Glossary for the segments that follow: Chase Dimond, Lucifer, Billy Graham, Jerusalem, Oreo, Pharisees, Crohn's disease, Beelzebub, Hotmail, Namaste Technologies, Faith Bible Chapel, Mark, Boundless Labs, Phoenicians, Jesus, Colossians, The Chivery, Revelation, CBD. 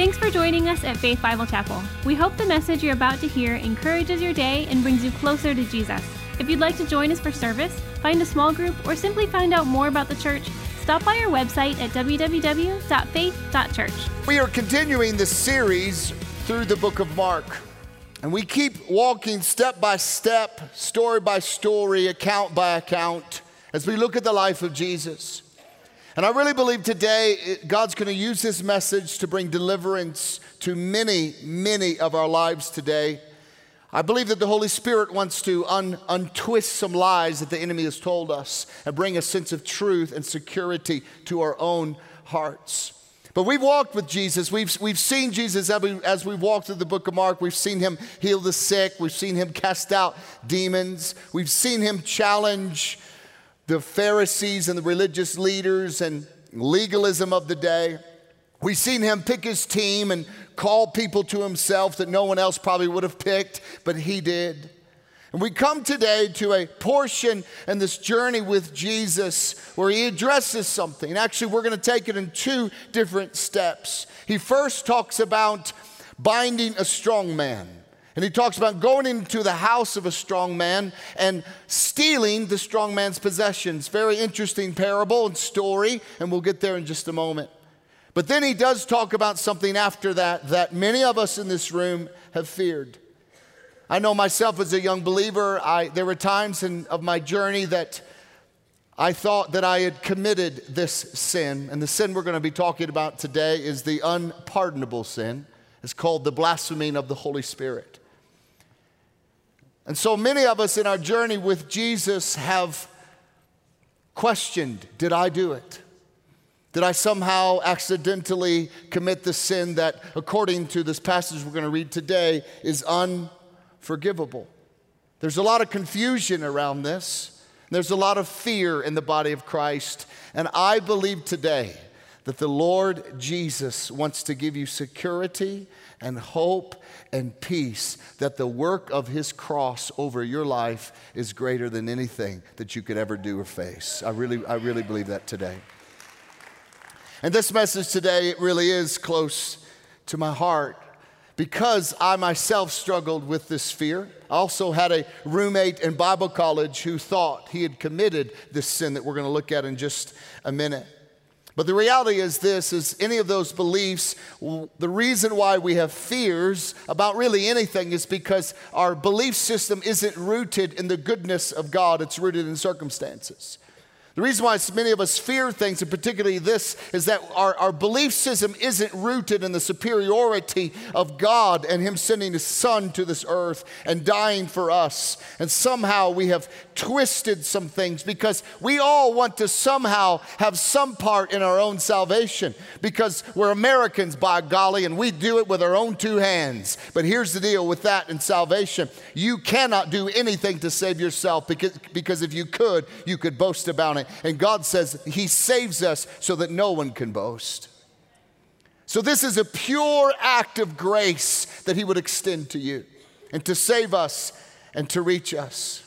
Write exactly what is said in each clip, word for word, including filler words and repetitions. Thanks for joining us at Faith Bible Chapel. We hope the message you're about to hear encourages your day and brings you closer to Jesus. If you'd like to join us for service, find a small group, or simply find out more about the church, stop by our website at w w w dot faith dot church. We are continuing the series through the book of Mark, and we keep walking step by step, story by story, account by account, as we look at the life of Jesus. And I really believe today God's going to use this message to bring deliverance to many, many of our lives today. I believe that the Holy Spirit wants to un- untwist some lies that the enemy has told us and bring a sense of truth and security to our own hearts. But we've walked with Jesus. We've, we've seen Jesus as, we, as we've walked through the book of Mark. We've seen him heal the sick. We've seen him cast out demons. We've seen him challenge the Pharisees and the religious leaders and legalism of the day. We've seen him pick his team and call people to himself that no one else probably would have picked, but he did. And we come today to a portion in this journey with Jesus where he addresses something. And actually, we're going to take it in two different steps. He first talks about binding a strong man. And he talks about going into the house of a strong man and stealing the strong man's possessions. Very interesting parable and story, and we'll get there in just a moment. But then he does talk about something after that that many of us in this room have feared. I know myself as a young believer, I, there were times in, of my journey that I thought that I had committed this sin. And the sin we're going to be talking about today is the unpardonable sin. It's called the blaspheming of the Holy Spirit. And so many of us in our journey with Jesus have questioned, did I do it? Did I somehow accidentally commit the sin that, according to this passage we're going to read today, is unforgivable? There's a lot of confusion around this. There's a lot of fear in the body of Christ. And I believe today that the Lord Jesus wants to give you security and hope and peace that the work of his cross over your life is greater than anything that you could ever do or face. I really, I really believe that today. And this message today, it really is close to my heart because I myself struggled with this fear. I also had a roommate in Bible college who thought he had committed this sin that we're going to look at in just a minute. But the reality is this, is any of those beliefs, the reason why we have fears about really anything is because our belief system isn't rooted in the goodness of God. It's rooted in circumstances. The reason why many of us fear things, and particularly this, is that our, our belief system isn't rooted in the superiority of God and him sending his son to this earth and dying for us. And somehow we have twisted some things because we all want to somehow have some part in our own salvation because we're Americans, by golly, and we do it with our own two hands. But here's the deal with that in salvation. You cannot do anything to save yourself because, because if you could, you could boast about it. And God says he saves us so that no one can boast. So this is a pure act of grace that he would extend to you and to save us and to reach us.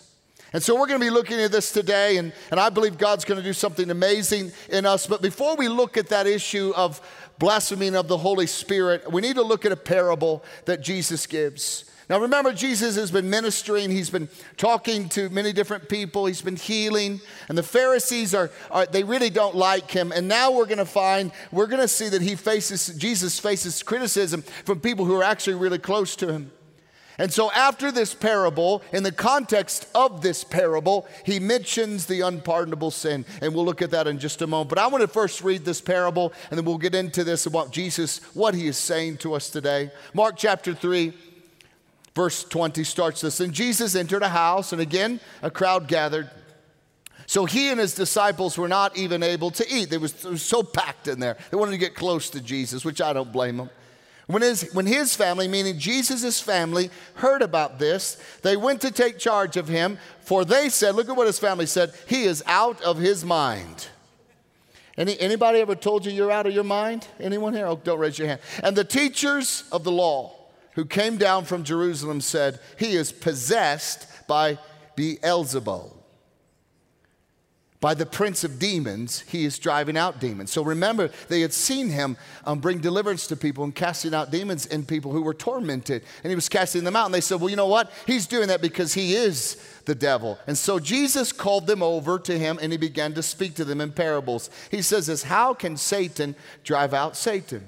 And so we're going to be looking at this today, and, and I believe God's going to do something amazing in us. But before we look at that issue of blaspheming of the Holy Spirit, we need to look at a parable that Jesus gives. Now remember, Jesus has been ministering. He's been talking to many different people. He's been healing. And the Pharisees, are, are they really don't like him. And now we're going to find, we're going to see that he faces, Jesus faces criticism from people who are actually really close to him. And so after this parable, in the context of this parable, he mentions the unpardonable sin. And we'll look at that in just a moment. But I want to first read this parable, and then we'll get into this about Jesus, what he is saying to us today. Mark chapter three, verse twenty starts this. And Jesus entered a house, and again a crowd gathered. So he and his disciples were not even able to eat. They was, it was so packed in there. They wanted to get close to Jesus, which I don't blame them. When his, when his family, meaning Jesus' family, heard about this, they went to take charge of him, for they said, look at what his family said, he is out of his mind. Any, anybody ever told you you're out of your mind? Anyone here? Oh, don't raise your hand. And the teachers of the law who came down from Jerusalem said, he is possessed by Beelzebub, By the prince of demons, he is driving out demons. So remember, they had seen him um, bring deliverance to people and casting out demons in people who were tormented. And he was casting them out. And they said, well, you know what? He's doing that because he is the devil. And so Jesus called them over to him, and he began to speak to them in parables. He says this, how can Satan drive out Satan?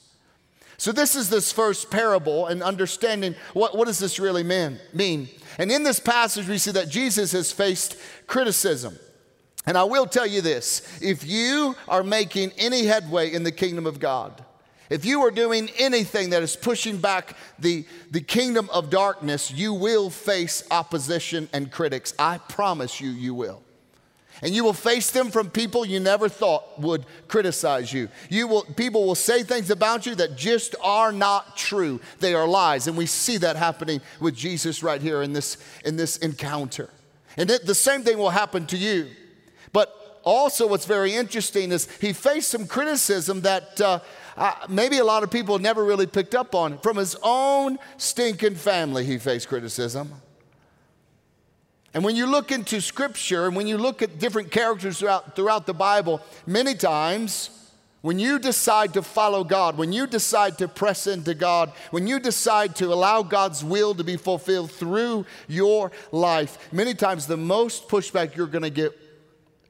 So this is this first parable, and understanding what, what does this really mean, mean. And in this passage, we see that Jesus has faced criticism. And I will tell you this, if you are making any headway in the kingdom of God, if you are doing anything that is pushing back the, the kingdom of darkness, you will face opposition and critics. I promise you, you will. And you will face them from people you never thought would criticize you. You will, people will say things about you that just are not true. They are lies. And we see that happening with Jesus right here in this, in this encounter. And it, the same thing will happen to you. But also what's very interesting is he faced some criticism that uh, uh, maybe a lot of people never really picked up on. From his own stinking family, he faced criticism. And when you look into Scripture and when you look at different characters throughout, throughout the Bible, many times when you decide to follow God, when you decide to press into God, when you decide to allow God's will to be fulfilled through your life, many times the most pushback you're going to get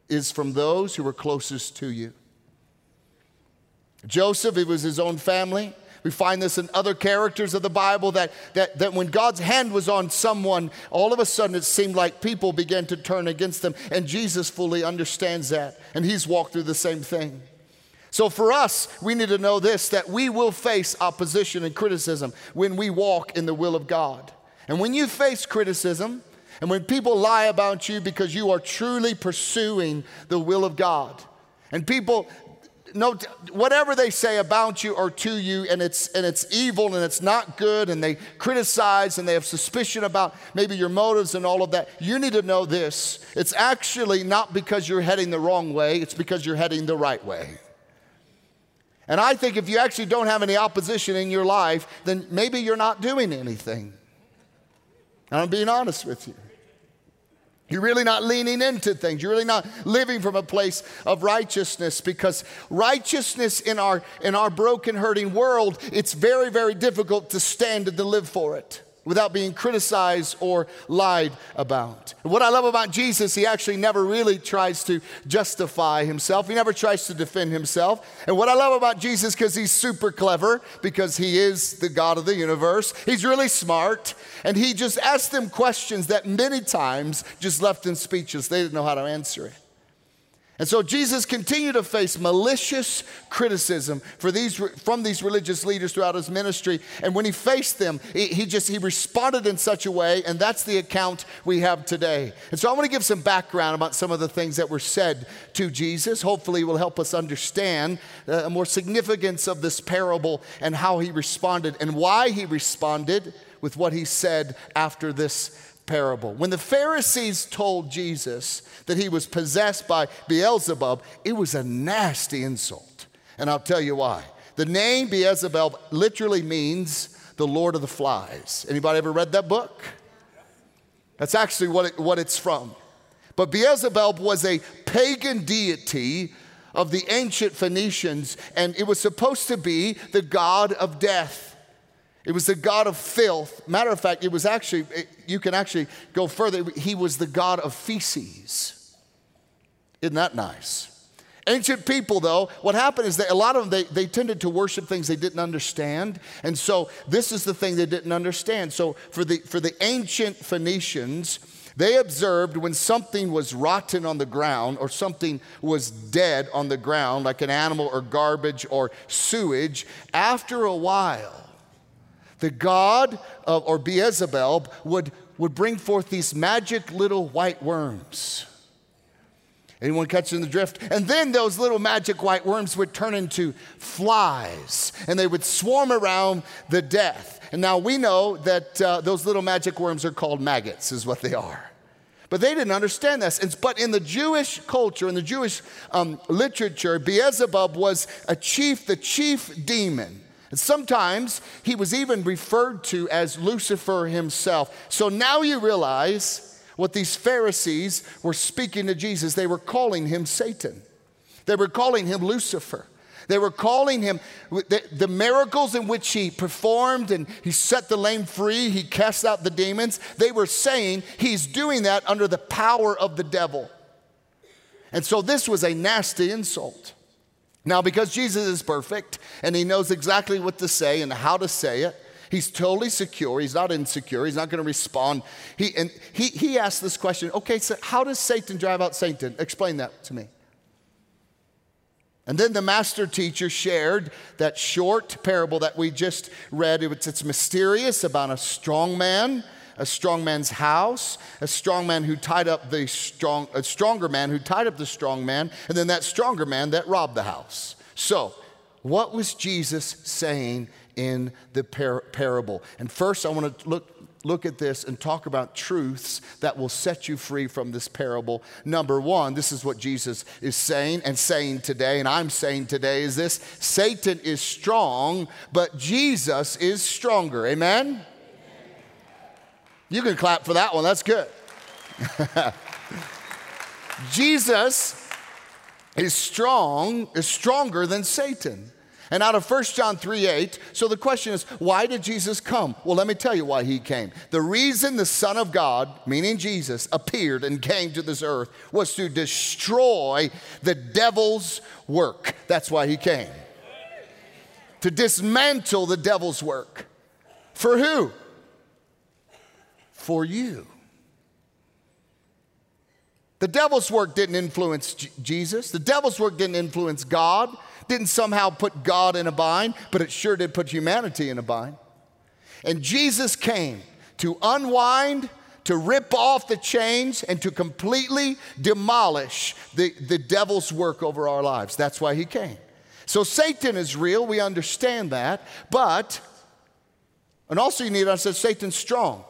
is from those who are closest to you. Joseph, it was his own family. We find this in other characters of the Bible that, that, that when God's hand was on someone, all of a sudden it seemed like people began to turn against them, and Jesus fully understands that, and he's walked through the same thing. So for us, we need to know this, that we will face opposition and criticism when we walk in the will of God. And when you face criticism, and when people lie about you because you are truly pursuing the will of God, and people, no, whatever they say about you or to you, and it's, and it's evil and it's not good, and they criticize and they have suspicion about maybe your motives and all of that, you need to know this. It's actually not because you're heading the wrong way. It's because you're heading the right way. And I think if you actually don't have any opposition in your life, then maybe you're not doing anything. And I'm being honest with you. You're really not leaning into things. You're really not living from a place of righteousness, because righteousness in our, in our broken, hurting world, it's very, very difficult to stand and to live for it without being criticized or lied about. What I love about Jesus, he actually never really tries to justify himself. He never tries to defend himself. And what I love about Jesus, because he's super clever, because he is the God of the universe, he's really smart, and he just asked them questions that many times just left them speechless. They didn't know how to answer it. And so Jesus continued to face malicious criticism for these, from these religious leaders throughout his ministry. And when he faced them, he, he just he responded in such a way, and that's the account we have today. And so I want to give some background about some of the things that were said to Jesus. Hopefully it will help us understand the more significance of this parable and how he responded and why he responded with what he said after this parable. When the Pharisees told Jesus that he was possessed by Beelzebub, it was a nasty insult. And I'll tell you why. The name Beelzebub literally means the Lord of the Flies. Anybody ever read that book? That's actually what, it, what it's from. But Beelzebub was a pagan deity of the ancient Phoenicians, and it was supposed to be the god of death. It was the god of filth. Matter of fact, it was actually, it, you can actually go further. He was the god of feces. Isn't that nice? Ancient people, though, what happened is that a lot of them, they, they tended to worship things they didn't understand. And so this is the thing they didn't understand. So for the, for the ancient Phoenicians, they observed when something was rotten on the ground or something was dead on the ground, like an animal or garbage or sewage, after a while, the god of, or Beelzebub would, would bring forth these magic little white worms. Anyone catching the drift? And then those little magic white worms would turn into flies, and they would swarm around the death. And now we know that uh, those little magic worms are called maggots, is what they are. But they didn't understand this. It's, but in the Jewish culture, in the Jewish um, literature, Beelzebub was a chief, the chief demon. And sometimes he was even referred to as Lucifer himself. So now you realize what these Pharisees were speaking to Jesus. They were calling him Satan. They were calling him Lucifer. They were calling him the, the miracles in which he performed, and he set the lame free, he cast out the demons. They were saying he's doing that under the power of the devil. And so this was a nasty insult. Now, because Jesus is perfect and he knows exactly what to say and how to say it, he's totally secure. He's not insecure. He's not going to respond. He, and he, he asked this question, okay, so how does Satan drive out Satan? Explain that to me. And then the master teacher shared that short parable that we just read. It's, it's mysterious about a strong man, a strong man's house, a strong man who tied up the strong, a stronger man who tied up the strong man, and then that stronger man that robbed the house. So what was Jesus saying in the par- parable? And first I want to look, look at this and talk about truths that will set you free from this parable. Number one, this is what Jesus is saying and saying today, and I'm saying today is this: Satan is strong, but Jesus is stronger. Amen? Amen. You can clap for that one. That's good. Jesus is strong, is stronger than Satan. And out of First John three eight, so the question is, why did Jesus come? Well, let me tell you why he came. The reason the Son of God, meaning Jesus, appeared and came to this earth was to destroy the devil's work. That's why he came. To dismantle the devil's work. For who? For you. The devil's work didn't influence Jesus. The devil's work didn't influence God. Didn't somehow put God in a bind, but it sure did put humanity in a bind. And Jesus came to unwind, to rip off the chains, and to completely demolish the, the devil's work over our lives. That's why he came. So Satan is real. We understand that. But, and also you need to understand, Satan's strong.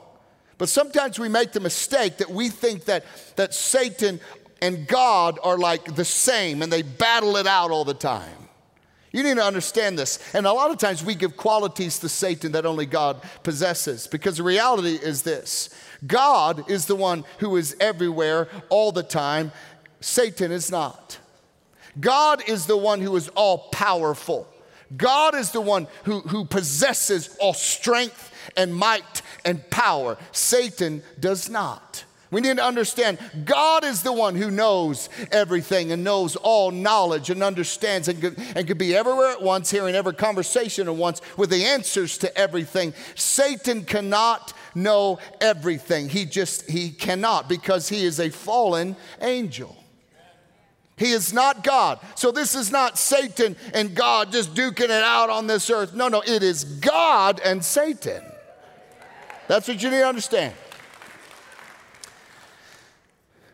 But sometimes we make the mistake that we think that, that Satan and God are like the same and they battle it out all the time. You need to understand this. And a lot of times we give qualities to Satan that only God possesses, because the reality is this: God is the one who is everywhere all the time. Satan is not. God is the one who is all-powerful. God is the one who, who possesses all strength and might and power. Satan does not. We need to understand God is the one who knows everything and knows all knowledge and understands and could, and could be everywhere at once, hearing every conversation at once with the answers to everything. Satan cannot know everything. He just, he cannot, because he is a fallen angel. He is not God. So this is not Satan and God just duking it out on this earth. No, no, it is God and Satan. That's what you need to understand.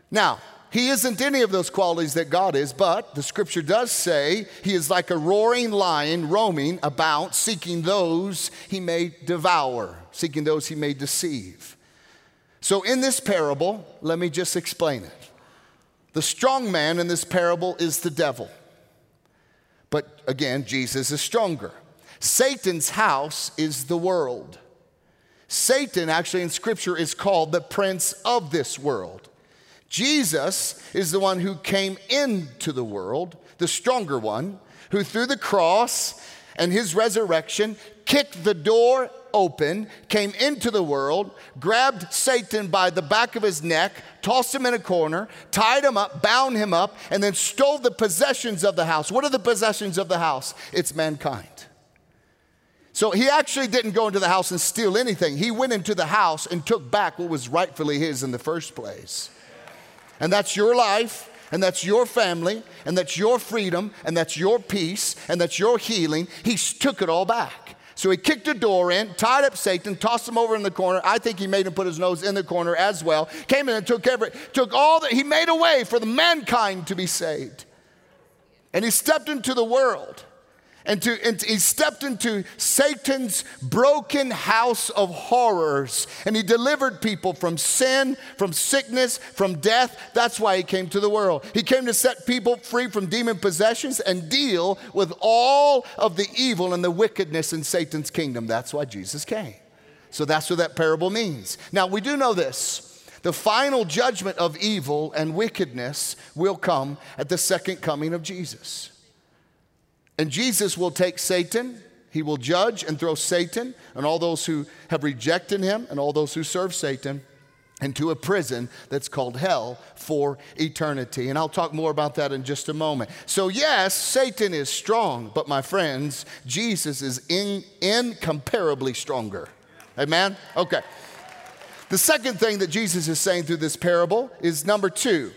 Now, he isn't any of those qualities that God is, but the scripture does say he is like a roaring lion roaming about, seeking those he may devour, seeking those he may deceive. So in this parable, let me just explain it. The strong man in this parable is the devil. But again, Jesus is stronger. Satan's house is the world. Satan actually in scripture is called the prince of this world. Jesus is the one who came into the world, the stronger one, who through the cross and his resurrection kicked the door open, came into the world, grabbed Satan by the back of his neck, tossed him in a corner, tied him up, bound him up, and then stole the possessions of the house. What are the possessions of the house? It's mankind. So he actually didn't go into the house and steal anything. He went into the house and took back what was rightfully his in the first place. And that's your life, and that's your family, and that's your freedom, and that's your peace, and that's your healing. He took it all back. So he kicked a door in, tied up Satan, tossed him over in the corner. I think he made him put his nose in the corner as well. Came in and took every, took all that. He made a way for the mankind to be saved. And he stepped into the world. And, to, and he stepped into Satan's broken house of horrors. And he delivered people from sin, from sickness, from death. That's why he came to the world. He came to set people free from demon possessions and deal with all of the evil and the wickedness in Satan's kingdom. That's why Jesus came. So that's what that parable means. Now, we do know this. The final judgment of evil and wickedness will come at the second coming of Jesus. And Jesus will take Satan, he will judge and throw Satan and all those who have rejected him and all those who serve Satan into a prison that's called hell for eternity. And I'll talk more about that in just a moment. So yes, Satan is strong, but my friends, Jesus is in, incomparably stronger. Amen? Okay. The second thing that Jesus is saying through this parable is number two.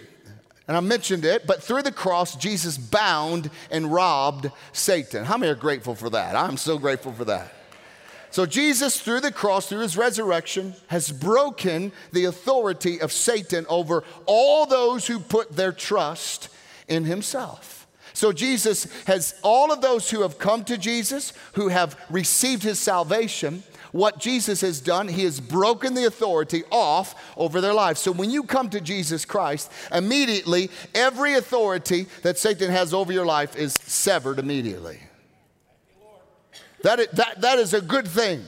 And I mentioned it, but through the cross, Jesus bound and robbed Satan. How many are grateful for that? I'm so grateful for that. So Jesus, through the cross, through his resurrection, has broken the authority of Satan over all those who put their trust in himself. So Jesus has all of those who have come to Jesus, who have received his salvation. What Jesus has done, he has broken the authority off over their lives. So when you come to Jesus Christ, immediately every authority that Satan has over your life is severed immediately. That is, that, that is a good thing.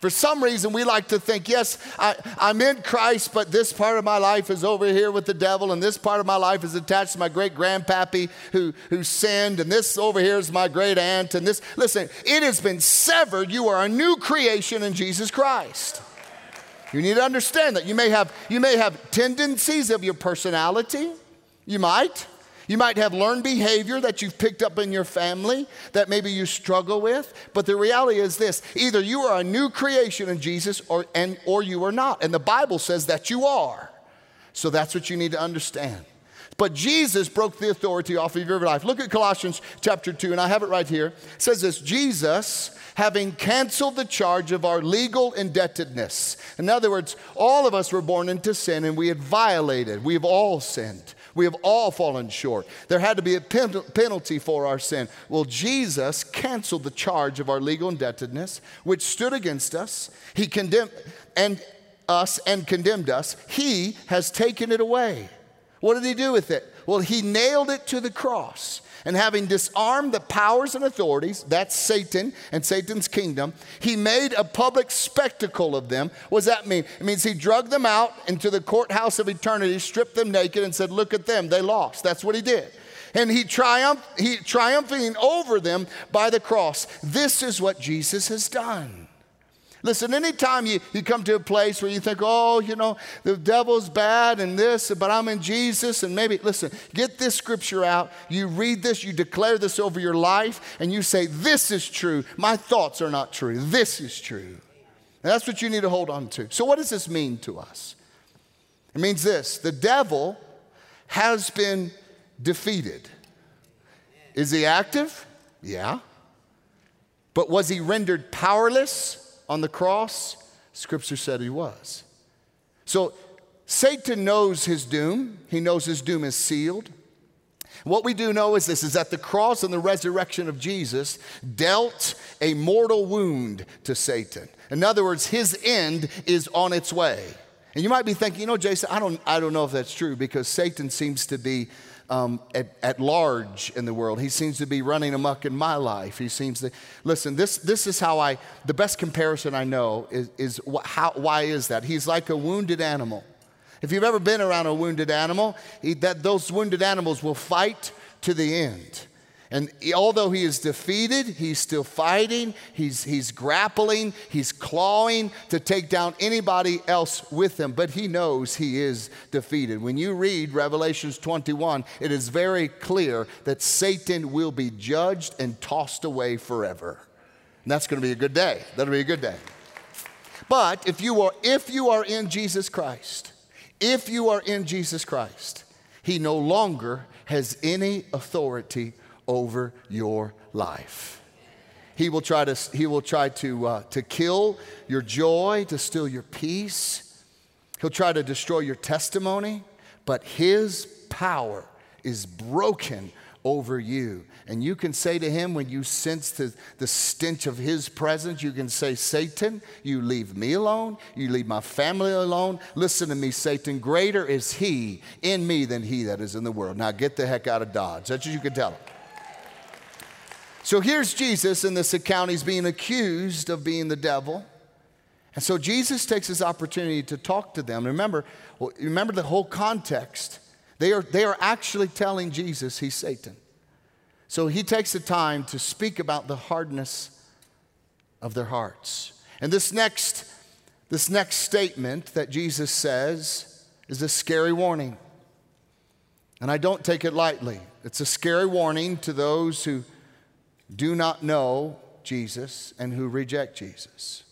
For some reason, we like to think, yes, I, I'm in Christ, but this part of my life is over here with the devil, and this part of my life is attached to my great-grandpappy who, who sinned, and this over here is my great-aunt, and this. Listen, it has been severed. You are a new creation in Jesus Christ. You need to understand that. You may have, you may have tendencies of your personality. You might. You might have learned behavior that you've picked up in your family that maybe you struggle with. But the reality is this. Either you are a new creation in Jesus or, and, or you are not. And the Bible says that you are. So that's what you need to understand. But Jesus broke the authority off of your life. Look at Colossians chapter two, and I have it right here. It says this, Jesus, having canceled the charge of our legal indebtedness. In other words, all of us were born into sin, and we had violated. We have all sinned. We have all fallen short. There had to be a pen- penalty for our sin. Well, Jesus canceled the charge of our legal indebtedness, which stood against us. He condemned and us and condemned us. He has taken it away. What did he do with it? Well, he nailed it to the cross. And having disarmed the powers and authorities, that's Satan and Satan's kingdom, he made a public spectacle of them. What does that mean? It means he dragged them out into the courthouse of eternity, stripped them naked, and said, look at them, they lost. That's what he did. And he triumphed, he triumphing over them by the cross. This is what Jesus has done. Listen, anytime you, you come to a place where you think, oh, you know, the devil's bad and this, but I'm in Jesus, and maybe, listen, get this scripture out. You read this, you declare this over your life, and you say, this is true. My thoughts are not true. This is true. And that's what you need to hold on to. So what does this mean to us? It means this. The devil has been defeated. Is he active? Yeah. But was he rendered powerless? On the cross, Scripture said he was. So Satan knows his doom. He knows his doom is sealed. What we do know is this, is that the cross and the resurrection of Jesus dealt a mortal wound to Satan. In other words, his end is on its way. And you might be thinking, you know, Jason, I don't, I don't know if that's true because Satan seems to be Um, at, at large in the world. He seems to be running amok in my life. He seems to, listen, this this is how I, the best comparison I know is, is wh- how, why is that? He's like a wounded animal. If you've ever been around a wounded animal, he, that those wounded animals will fight to the end. And he, although he is defeated, he's still fighting, he's, he's grappling, he's clawing to take down anybody else with him. But he knows he is defeated. When you read Revelation twenty-one, it is very clear that Satan will be judged and tossed away forever. And that's going to be a good day. That'll be a good day. But if you are, if you are in Jesus Christ, if you are in Jesus Christ, he no longer has any authority over your life. He will try to, he will try to, uh, to kill your joy, to steal your peace. He'll try to destroy your testimony, but his power is broken over you. And you can say to him, when you sense the, the stench of his presence, you can say, Satan, you leave me alone. You leave my family alone. Listen to me, Satan. Greater is he in me than he that is in the world. Now get the heck out of Dodge. That's what you can tell him. So here's Jesus in this account. He's being accused of being the devil. And so Jesus takes this opportunity to talk to them. Remember, remember the whole context. They are, they are actually telling Jesus he's Satan. So he takes the time to speak about the hardness of their hearts. And this next, this next statement that Jesus says is a scary warning. And I don't take it lightly. It's a scary warning to those who do not know Jesus and who reject Jesus.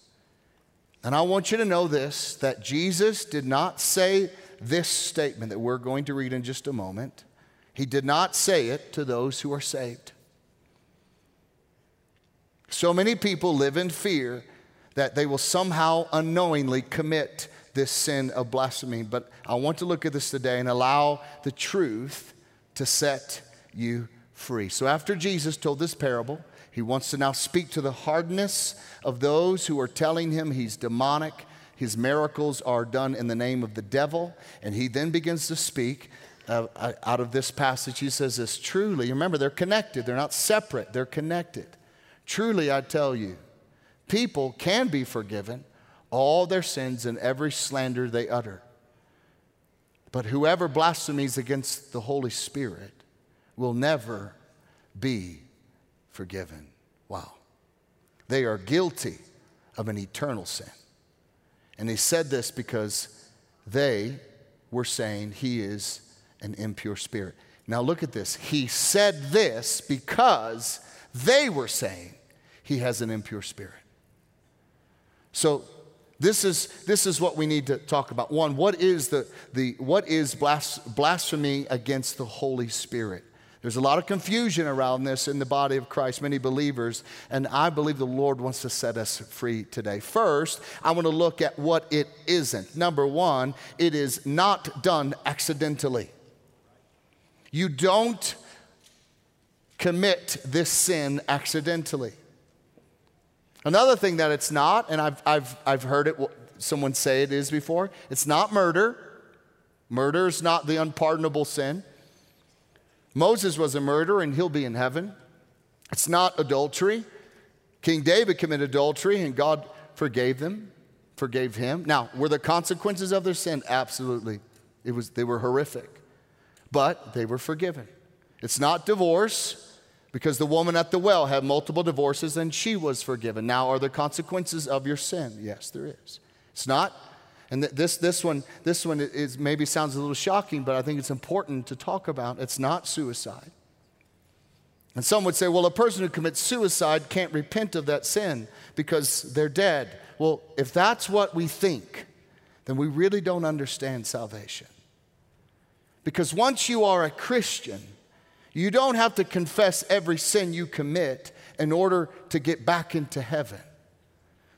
And I want you to know this, that Jesus did not say this statement that we're going to read in just a moment. He did not say it to those who are saved. So many people live in fear that they will somehow unknowingly commit this sin of blasphemy. But I want to look at this today and allow the truth to set you free. So after Jesus told this parable, he wants to now speak to the hardness of those who are telling him he's demonic. His miracles are done in the name of the devil. And he then begins to speak uh, out of this passage. He says this, truly, remember, they're connected. They're not separate. They're connected. Truly, I tell you, people can be forgiven all their sins and every slander they utter. But whoever blasphemes against the Holy Spirit will never be forgiven. Wow. They are guilty of an eternal sin. And he said this because they were saying he is an impure spirit. Now look at this. He said this because they were saying he has an impure spirit. So this is, this is what we need to talk about. One, what is, the, the, what is blas- blasphemy against the Holy Spirit? There's a lot of confusion around this in the body of Christ, many believers, and I believe the Lord wants to set us free today. First, I want to look at what it isn't. Number one, it is not done accidentally. You don't commit this sin accidentally. Another thing that it's not, and I've, I've, I've heard it, someone say it is before, it's not murder. Murder is not the unpardonable sin. Moses was a murderer, and he'll be in heaven. It's not adultery. King David committed adultery, and God forgave them, forgave him. Now, were the consequences of their sin? Absolutely. It was, they were horrific, but they were forgiven. It's not divorce, because the woman at the well had multiple divorces, and she was forgiven. Now, are there consequences of your sin? Yes, there is. It's not. And this, this one, this one is maybe sounds a little shocking, but I think it's important to talk about. It's not suicide. And some would say, well, a person who commits suicide can't repent of that sin because they're dead. Well, if that's what we think, then we really don't understand salvation. Because once you are a Christian, you don't have to confess every sin you commit in order to get back into heaven.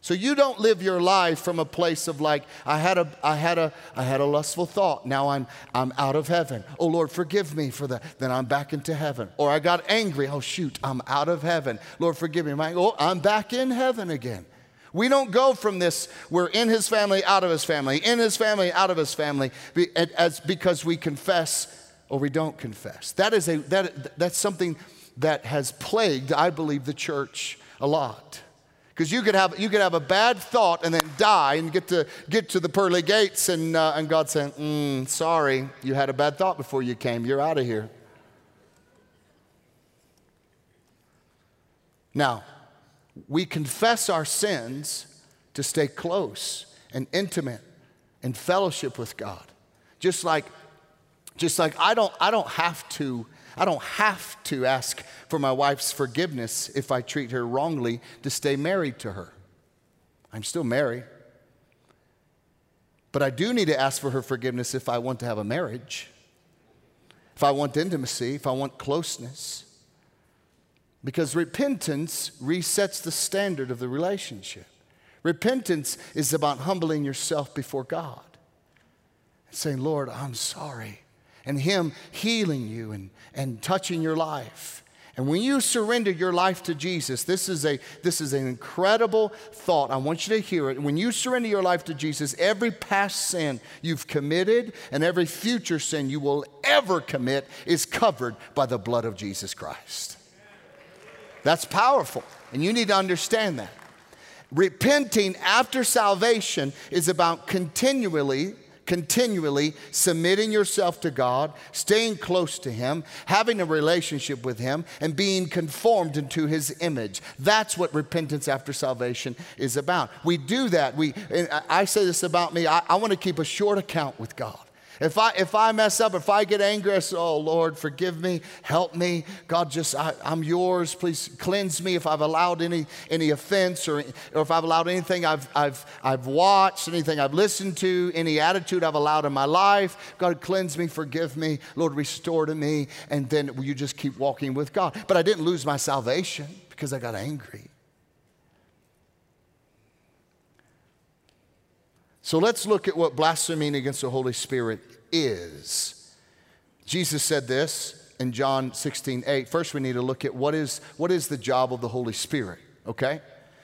So you don't live your life from a place of like, I had a, I had a, I had a lustful thought. Now I'm, I'm out of heaven. Oh, Lord, forgive me for that. Then I'm back into heaven. Or I got angry. Oh, shoot, I'm out of heaven. Lord, forgive me. Oh, I'm back in heaven again. We don't go from this, we're in his family, out of his family, in his family, out of his family, as because we confess or we don't confess. That is a, that, that's something that has plagued, I believe, the church a lot. Because you could have you could have a bad thought and then die and get to get to the pearly gates and uh, and God saying, mm, sorry, you had a bad thought before you came. You're out of here. Now, we confess our sins to stay close and intimate in fellowship with God. Just like, just like I don't I don't have to. I don't have to ask for my wife's forgiveness if I treat her wrongly to stay married to her. I'm still married. But I do need to ask for her forgiveness if I want to have a marriage, if I want intimacy, if I want closeness. Because repentance resets the standard of the relationship. Repentance is about humbling yourself before God and saying, Lord, I'm sorry. And Him healing you and, and touching your life. And when you surrender your life to Jesus, this is, a, this is an incredible thought. I want you to hear it. When you surrender your life to Jesus, every past sin you've committed and every future sin you will ever commit is covered by the blood of Jesus Christ. That's powerful, and you need to understand that. Repenting after salvation is about continually Continually submitting yourself to God, staying close to Him, having a relationship with Him, and being conformed into His image. That's what repentance after salvation is about. We do that. We, and I say this about me, I, I want to keep a short account with God. If I, if I mess up, if I get angry, I say, oh, Lord, forgive me, help me. God, just, I, I'm yours. Please cleanse me if I've allowed any, any offense or, or if I've allowed anything I've, I've, I've watched, anything I've listened to, any attitude I've allowed in my life. God, cleanse me, forgive me. Lord, restore to me. And then you just keep walking with God. But I didn't lose my salvation because I got angry. So let's look at what blaspheming against the Holy Spirit is. Jesus said this in John sixteen eight. First, we need to look at what is, what is the job of the Holy Spirit, okay?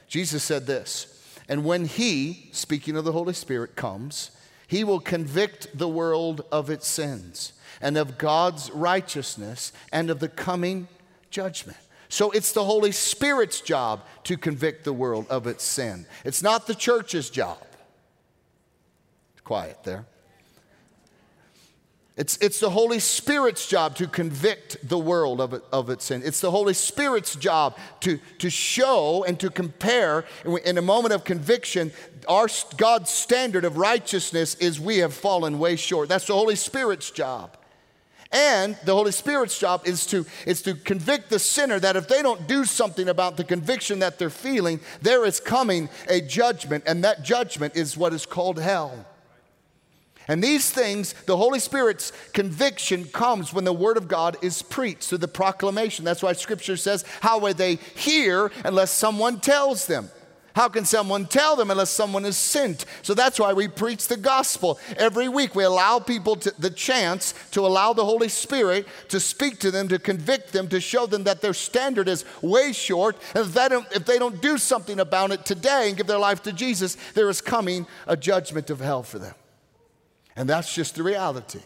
Jesus said this, and when He, speaking of the Holy Spirit, comes, He will convict the world of its sins and of God's righteousness and of the coming judgment. So it's the Holy Spirit's job to convict the world of its sin. It's not the church's job. Quiet there. It's, it's the Holy Spirit's job to convict the world of, it, of its sin. It's the Holy Spirit's job to, to show and to compare. In a moment of conviction, our God's standard of righteousness is we have fallen way short. That's the Holy Spirit's job. And the Holy Spirit's job is to, is to convict the sinner that if they don't do something about the conviction that they're feeling, there is coming a judgment, and that judgment is what is called hell. And these things, the Holy Spirit's conviction comes when the Word of God is preached through the proclamation. That's why Scripture says, how will they hear unless someone tells them? How can someone tell them unless someone is sent? So that's why we preach the gospel every week. We allow people to, the chance to allow the Holy Spirit to speak to them, to convict them, to show them that their standard is way short. And if they don't, if they don't do something about it today and give their life to Jesus, there is coming a judgment of hell for them. And that's just the reality.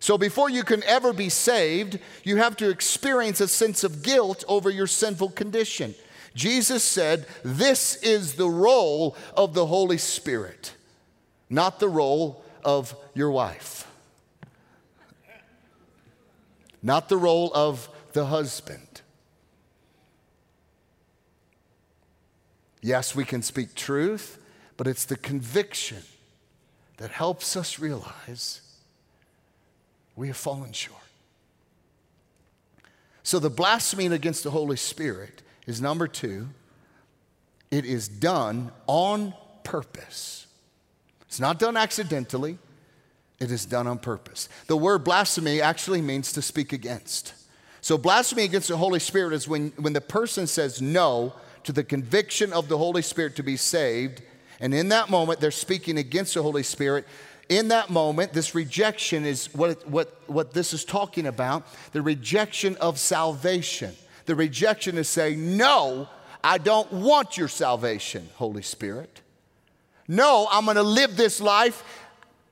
So before you can ever be saved, you have to experience a sense of guilt over your sinful condition. Jesus said, this is the role of the Holy Spirit, not the role of your wife, not the role of the husband. Yes, we can speak truth, but it's the conviction that helps us realize we have fallen short. So the blaspheming against the Holy Spirit is number two. It is done on purpose. It's not done accidentally. It is done on purpose. The word blasphemy actually means to speak against. So blasphemy against the Holy Spirit is when, when the person says no to the conviction of the Holy Spirit to be saved. And in that moment, they're speaking against the Holy Spirit. In that moment, this rejection is what, what, what this is talking about, the rejection of salvation. The rejection is saying, no, I don't want your salvation, Holy Spirit. No, I'm going to live this life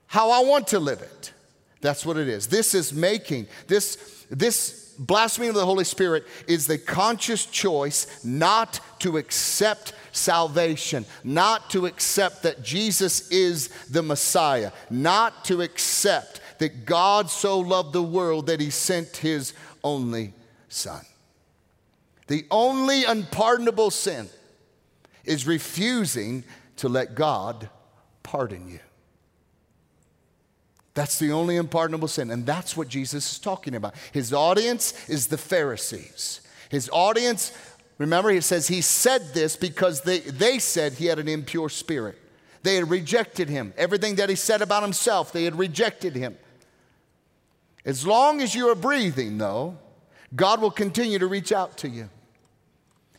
how I want to live it. That's what it is. This is making, this, this blasphemy of the Holy Spirit is the conscious choice not to accept salvation, not to accept that Jesus is the Messiah, not to accept that God so loved the world that He sent His only Son. The only unpardonable sin is refusing to let God pardon you. That's the only unpardonable sin, and that's what Jesus is talking about. His audience is the Pharisees. His audience, remember, He says He said this because they, they said He had an impure spirit. They had rejected Him. Everything that He said about Himself, they had rejected Him. As long as you are breathing, though, God will continue to reach out to you.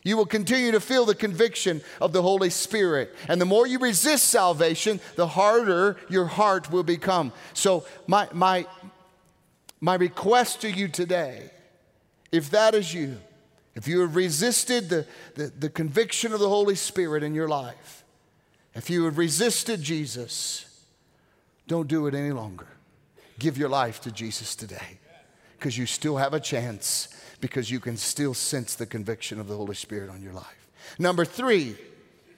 You will continue to feel the conviction of the Holy Spirit. And the more you resist salvation, the harder your heart will become. So my, my, my request to you today, if that is you, if you have resisted the, the, the conviction of the Holy Spirit in your life, if you have resisted Jesus, don't do it any longer. Give your life to Jesus today, because you still have a chance, because you can still sense the conviction of the Holy Spirit on your life. Number three,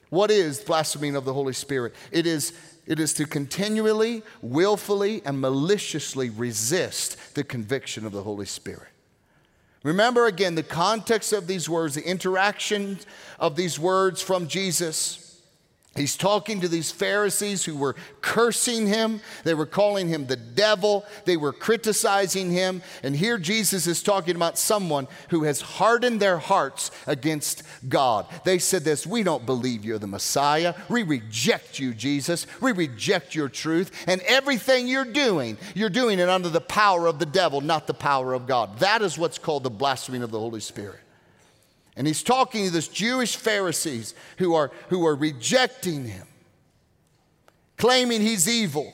what is blaspheming of the Holy Spirit? It is, it is to continually, willfully, and maliciously resist the conviction of the Holy Spirit. Remember again the context of these words, the interaction of these words from Jesus. He's talking to these Pharisees who were cursing him. They were calling him the devil. They were criticizing him. And here Jesus is talking about someone who has hardened their hearts against God. They said this, "We don't believe you're the Messiah. We reject you, Jesus. We reject your truth. And everything you're doing, you're doing it under the power of the devil, not the power of God." That is what's called the blasphemy of the Holy Spirit. And he's talking to this Jewish Pharisees who are, who are rejecting him, claiming he's evil.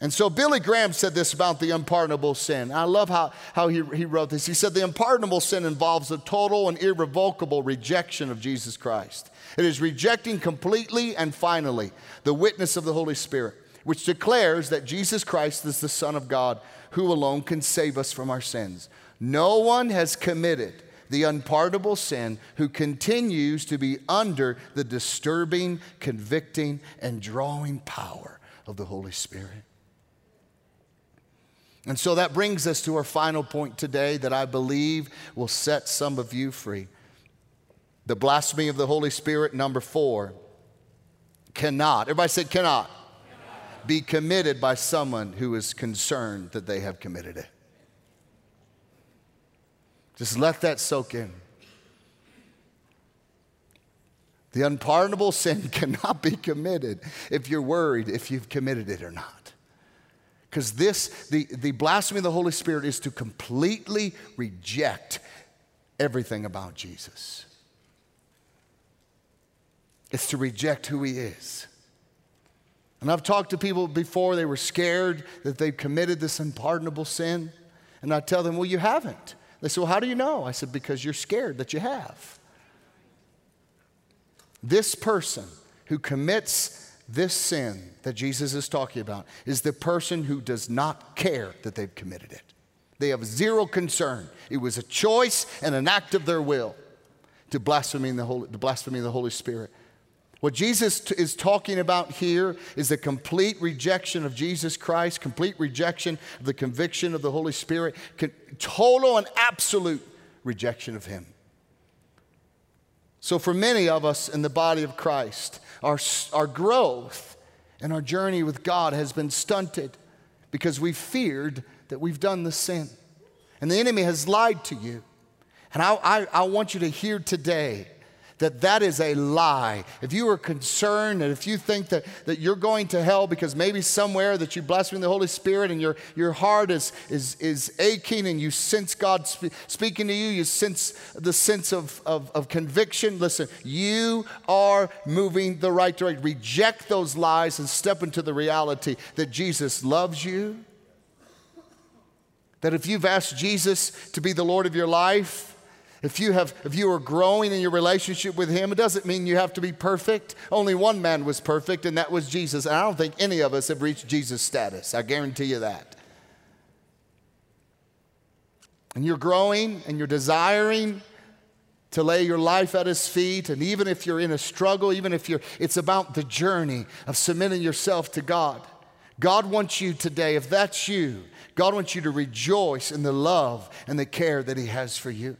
And so Billy Graham said this about the unpardonable sin. I love how, how he, he wrote this. He said, "The unpardonable sin involves a total and irrevocable rejection of Jesus Christ. It is rejecting completely and finally the witness of the Holy Spirit, which declares that Jesus Christ is the Son of God, who alone can save us from our sins. No one has committed the unpardonable sin who continues to be under the disturbing, convicting, and drawing power of the Holy Spirit." And so that brings us to our final point today that I believe will set some of you free. The blasphemy of the Holy Spirit, number four, cannot, everybody said cannot, cannot. be committed by someone who is concerned that they have committed it. Just let that soak in. The unpardonable sin cannot be committed if you're worried if you've committed it or not. Because this, the, the blasphemy of the Holy Spirit is to completely reject everything about Jesus. It's to reject who he is. And I've talked to people before, they were scared that they've committed this unpardonable sin. And I tell them, well, you haven't. They said, well, how do you know? I said, because you're scared that you have. This person who commits this sin that Jesus is talking about is the person who does not care that they've committed it. They have zero concern. It was a choice and an act of their will to blaspheme the Holy, to blaspheme the Holy Spirit. What Jesus t- is talking about here is the complete rejection of Jesus Christ, complete rejection of the conviction of the Holy Spirit, con- total and absolute rejection of him. So for many of us in the body of Christ, our, our growth and our journey with God has been stunted because we feared that we've done the sin. And the enemy has lied to you. And I, I, I want you to hear today that that is a lie. If you are concerned and if you think that, that you're going to hell because maybe somewhere that you blaspheme the Holy Spirit and your, your heart is, is, is aching and you sense God spe- speaking to you, you sense the sense of, of, of conviction, listen, you are moving the right direction. Reject those lies and step into the reality that Jesus loves you, that if you've asked Jesus to be the Lord of your life, If you, have, if you are growing in your relationship with him, it doesn't mean you have to be perfect. Only one man was perfect, and that was Jesus. And I don't think any of us have reached Jesus' status. I guarantee you that. And you're growing, and you're desiring to lay your life at his feet. And even if you're in a struggle, even if you're, it's about the journey of submitting yourself to God. God wants you today, if that's you, God wants you to rejoice in the love and the care that he has for you.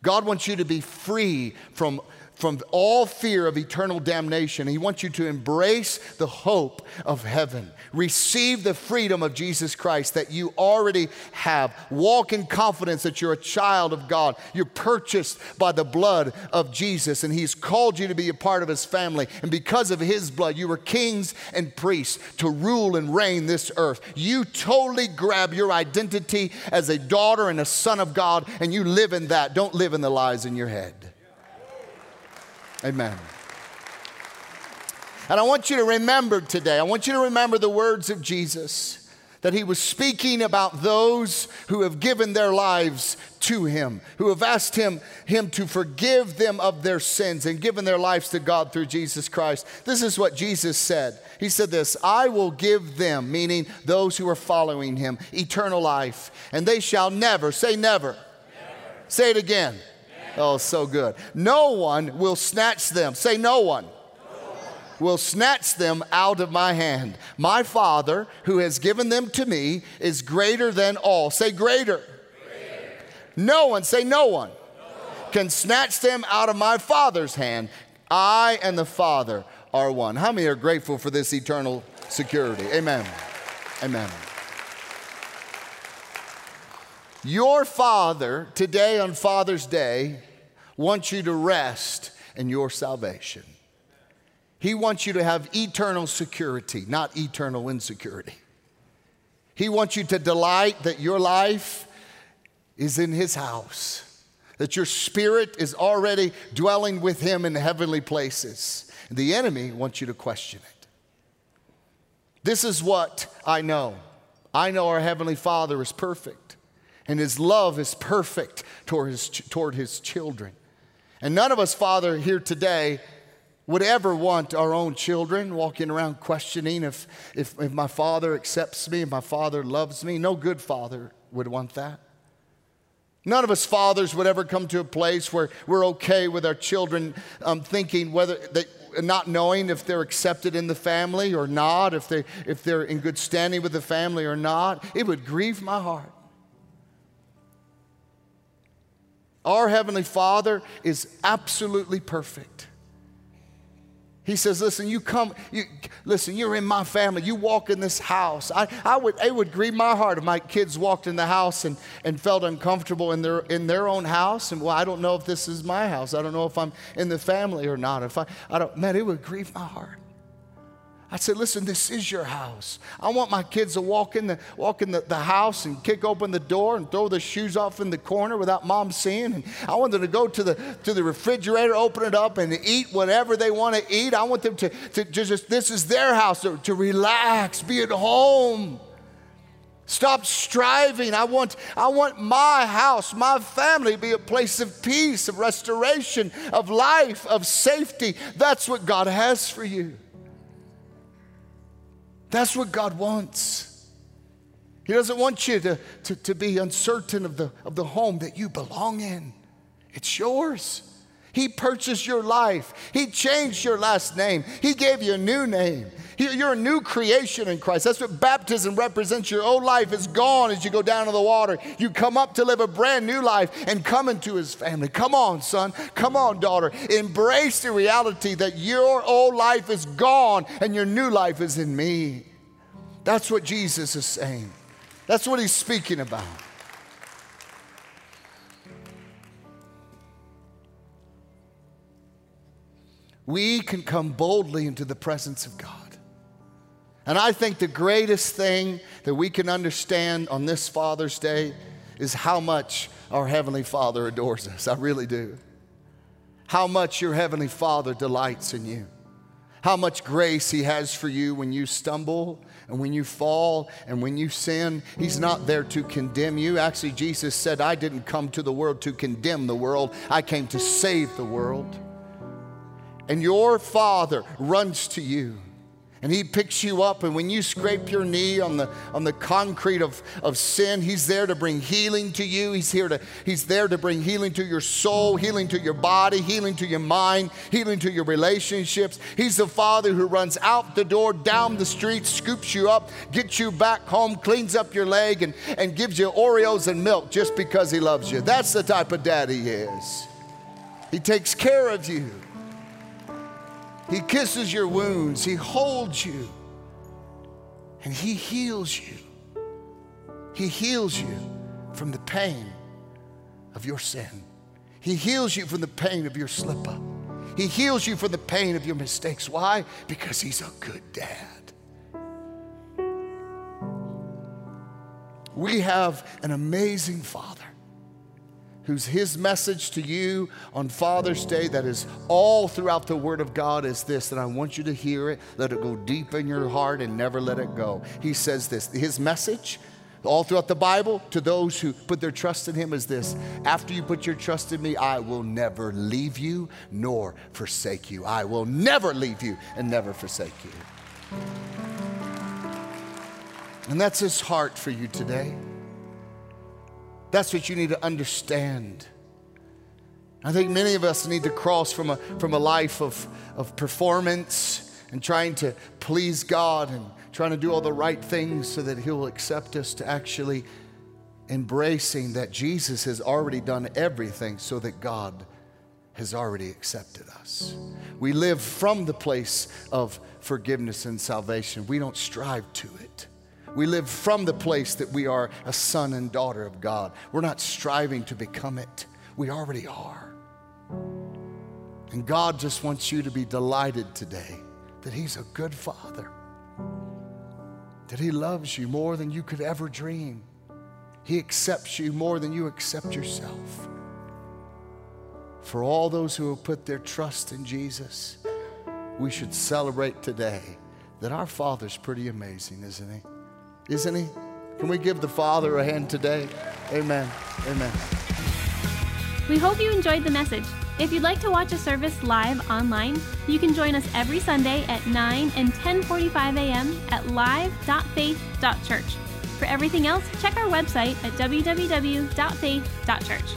God wants you to be free from, from all fear of eternal damnation. He wants you to embrace the hope of heaven. Receive the freedom of Jesus Christ that you already have. Walk in confidence that you're a child of God. You're purchased by the blood of Jesus, and he's called you to be a part of his family. And because of his blood, you were kings and priests to rule and reign this earth. You totally grab your identity as a daughter and a son of God, and you live in that. Don't live in the lies in your head. Amen. And I want you to remember today, I want you to remember the words of Jesus, that he was speaking about those who have given their lives to him, who have asked him, him to forgive them of their sins and given their lives to God through Jesus Christ. This is what Jesus said. He said this, I will give them, meaning those who are following him, eternal life, and they shall never, say never. Never. Say it again. Never. Oh, so good. No one will snatch them. Say no one. Will snatch them out of my hand. My Father, who has given them to me, is greater than all. Say greater. Greater. No one, say no one, no one, can snatch them out of my Father's hand. I and the Father are one. How many are grateful for this eternal security? Amen. Amen. Your Father, today on Father's Day, wants you to rest in your salvation. He wants you to have eternal security, not eternal insecurity. He wants you to delight that your life is in his house, that your spirit is already dwelling with him in heavenly places. The enemy wants you to question it. This is what I know. I know our Heavenly Father is perfect, and his love is perfect toward his, toward his children. And none of us, Father, here today would ever want our own children walking around questioning if, if, if my father accepts me, if my father loves me. No good father would want that. None of us fathers would ever come to a place where we're okay with our children um, thinking whether they, not knowing if they're accepted in the family or not, if they, if they're in good standing with the family or not. It would grieve my heart. Our Heavenly Father is absolutely perfect. He says, listen, you come, you, listen, you're in my family. You walk in this house. I, I would, it would grieve my heart if my kids walked in the house and, and felt uncomfortable in their, in their own house. And, well, I don't know if this is my house. I don't know if I'm in the family or not. If I, I don't, man, it would grieve my heart. I said, listen, this is your house. I want my kids to walk in the walk in the, the house and kick open the door and throw their shoes off in the corner without mom seeing. And I want them to go to the to the refrigerator, open it up, and eat whatever they want to eat. I want them to, to, to just, this is their house, to, to relax, be at home. Stop striving. I want, I want my house, my family to be a place of peace, of restoration, of life, of safety. That's what God has for you. That's what God wants. He doesn't want you to, to, to be uncertain of the, of the home that you belong in. It's yours. He purchased your life. He changed your last name. He gave you a new name. He, you're a new creation in Christ. That's what baptism represents. Your old life is gone as you go down to the water. You come up to live a brand new life and come into his family. Come on, son. Come on, daughter. Embrace the reality that your old life is gone and your new life is in me. That's what Jesus is saying. That's what he's speaking about. We can come boldly into the presence of God. And I think the greatest thing that we can understand on this Father's Day is how much our Heavenly Father adores us. I really do. How much your Heavenly Father delights in you. How much grace he has for you when you stumble and when you fall and when you sin. He's not there to condemn you. Actually, Jesus said, I didn't come to the world to condemn the world. I came to save the world. And your Father runs to you, and he picks you up, and when you scrape your knee on the, on the concrete of, of sin, he's there to bring healing to you. He's, here to, he's there to bring healing to your soul, healing to your body, healing to your mind, healing to your relationships. He's the Father who runs out the door, down the street, scoops you up, gets you back home, cleans up your leg, and, and gives you Oreos and milk just because he loves you. That's the type of dad he is. He takes care of you. He kisses your wounds, he holds you, and he heals you. He heals you from the pain of your sin. He heals you from the pain of your slip-up. He heals you from the pain of your mistakes. Why? Because he's a good dad. We have an amazing Father who's his message to you on Father's Day that is all throughout the Word of God is this, and I want you to hear it, let it go deep in your heart and never let it go. He says this, his message all throughout the Bible to those who put their trust in him is this, after you put your trust in me, I will never leave you nor forsake you. I will never leave you and never forsake you. And that's his heart for you today. That's what you need to understand. I think many of us need to cross from a, from a life of, of performance and trying to please God and trying to do all the right things so that he'll accept us to actually embracing that Jesus has already done everything so that God has already accepted us. We live from the place of forgiveness and salvation. We don't strive to it. We live from the place that we are a son and daughter of God. We're not striving to become it. We already are. And God just wants you to be delighted today that he's a good father, that he loves you more than you could ever dream. He accepts you more than you accept yourself. For all those who have put their trust in Jesus, we should celebrate today that our Father's pretty amazing, isn't he? Isn't he? Can we give the Father a hand today? Amen. Amen. We hope you enjoyed the message. If you'd like to watch a service live online, you can join us every Sunday at nine and ten forty-five a m at live dot faith dot church. For everything else, check our website at w w w dot faith dot church.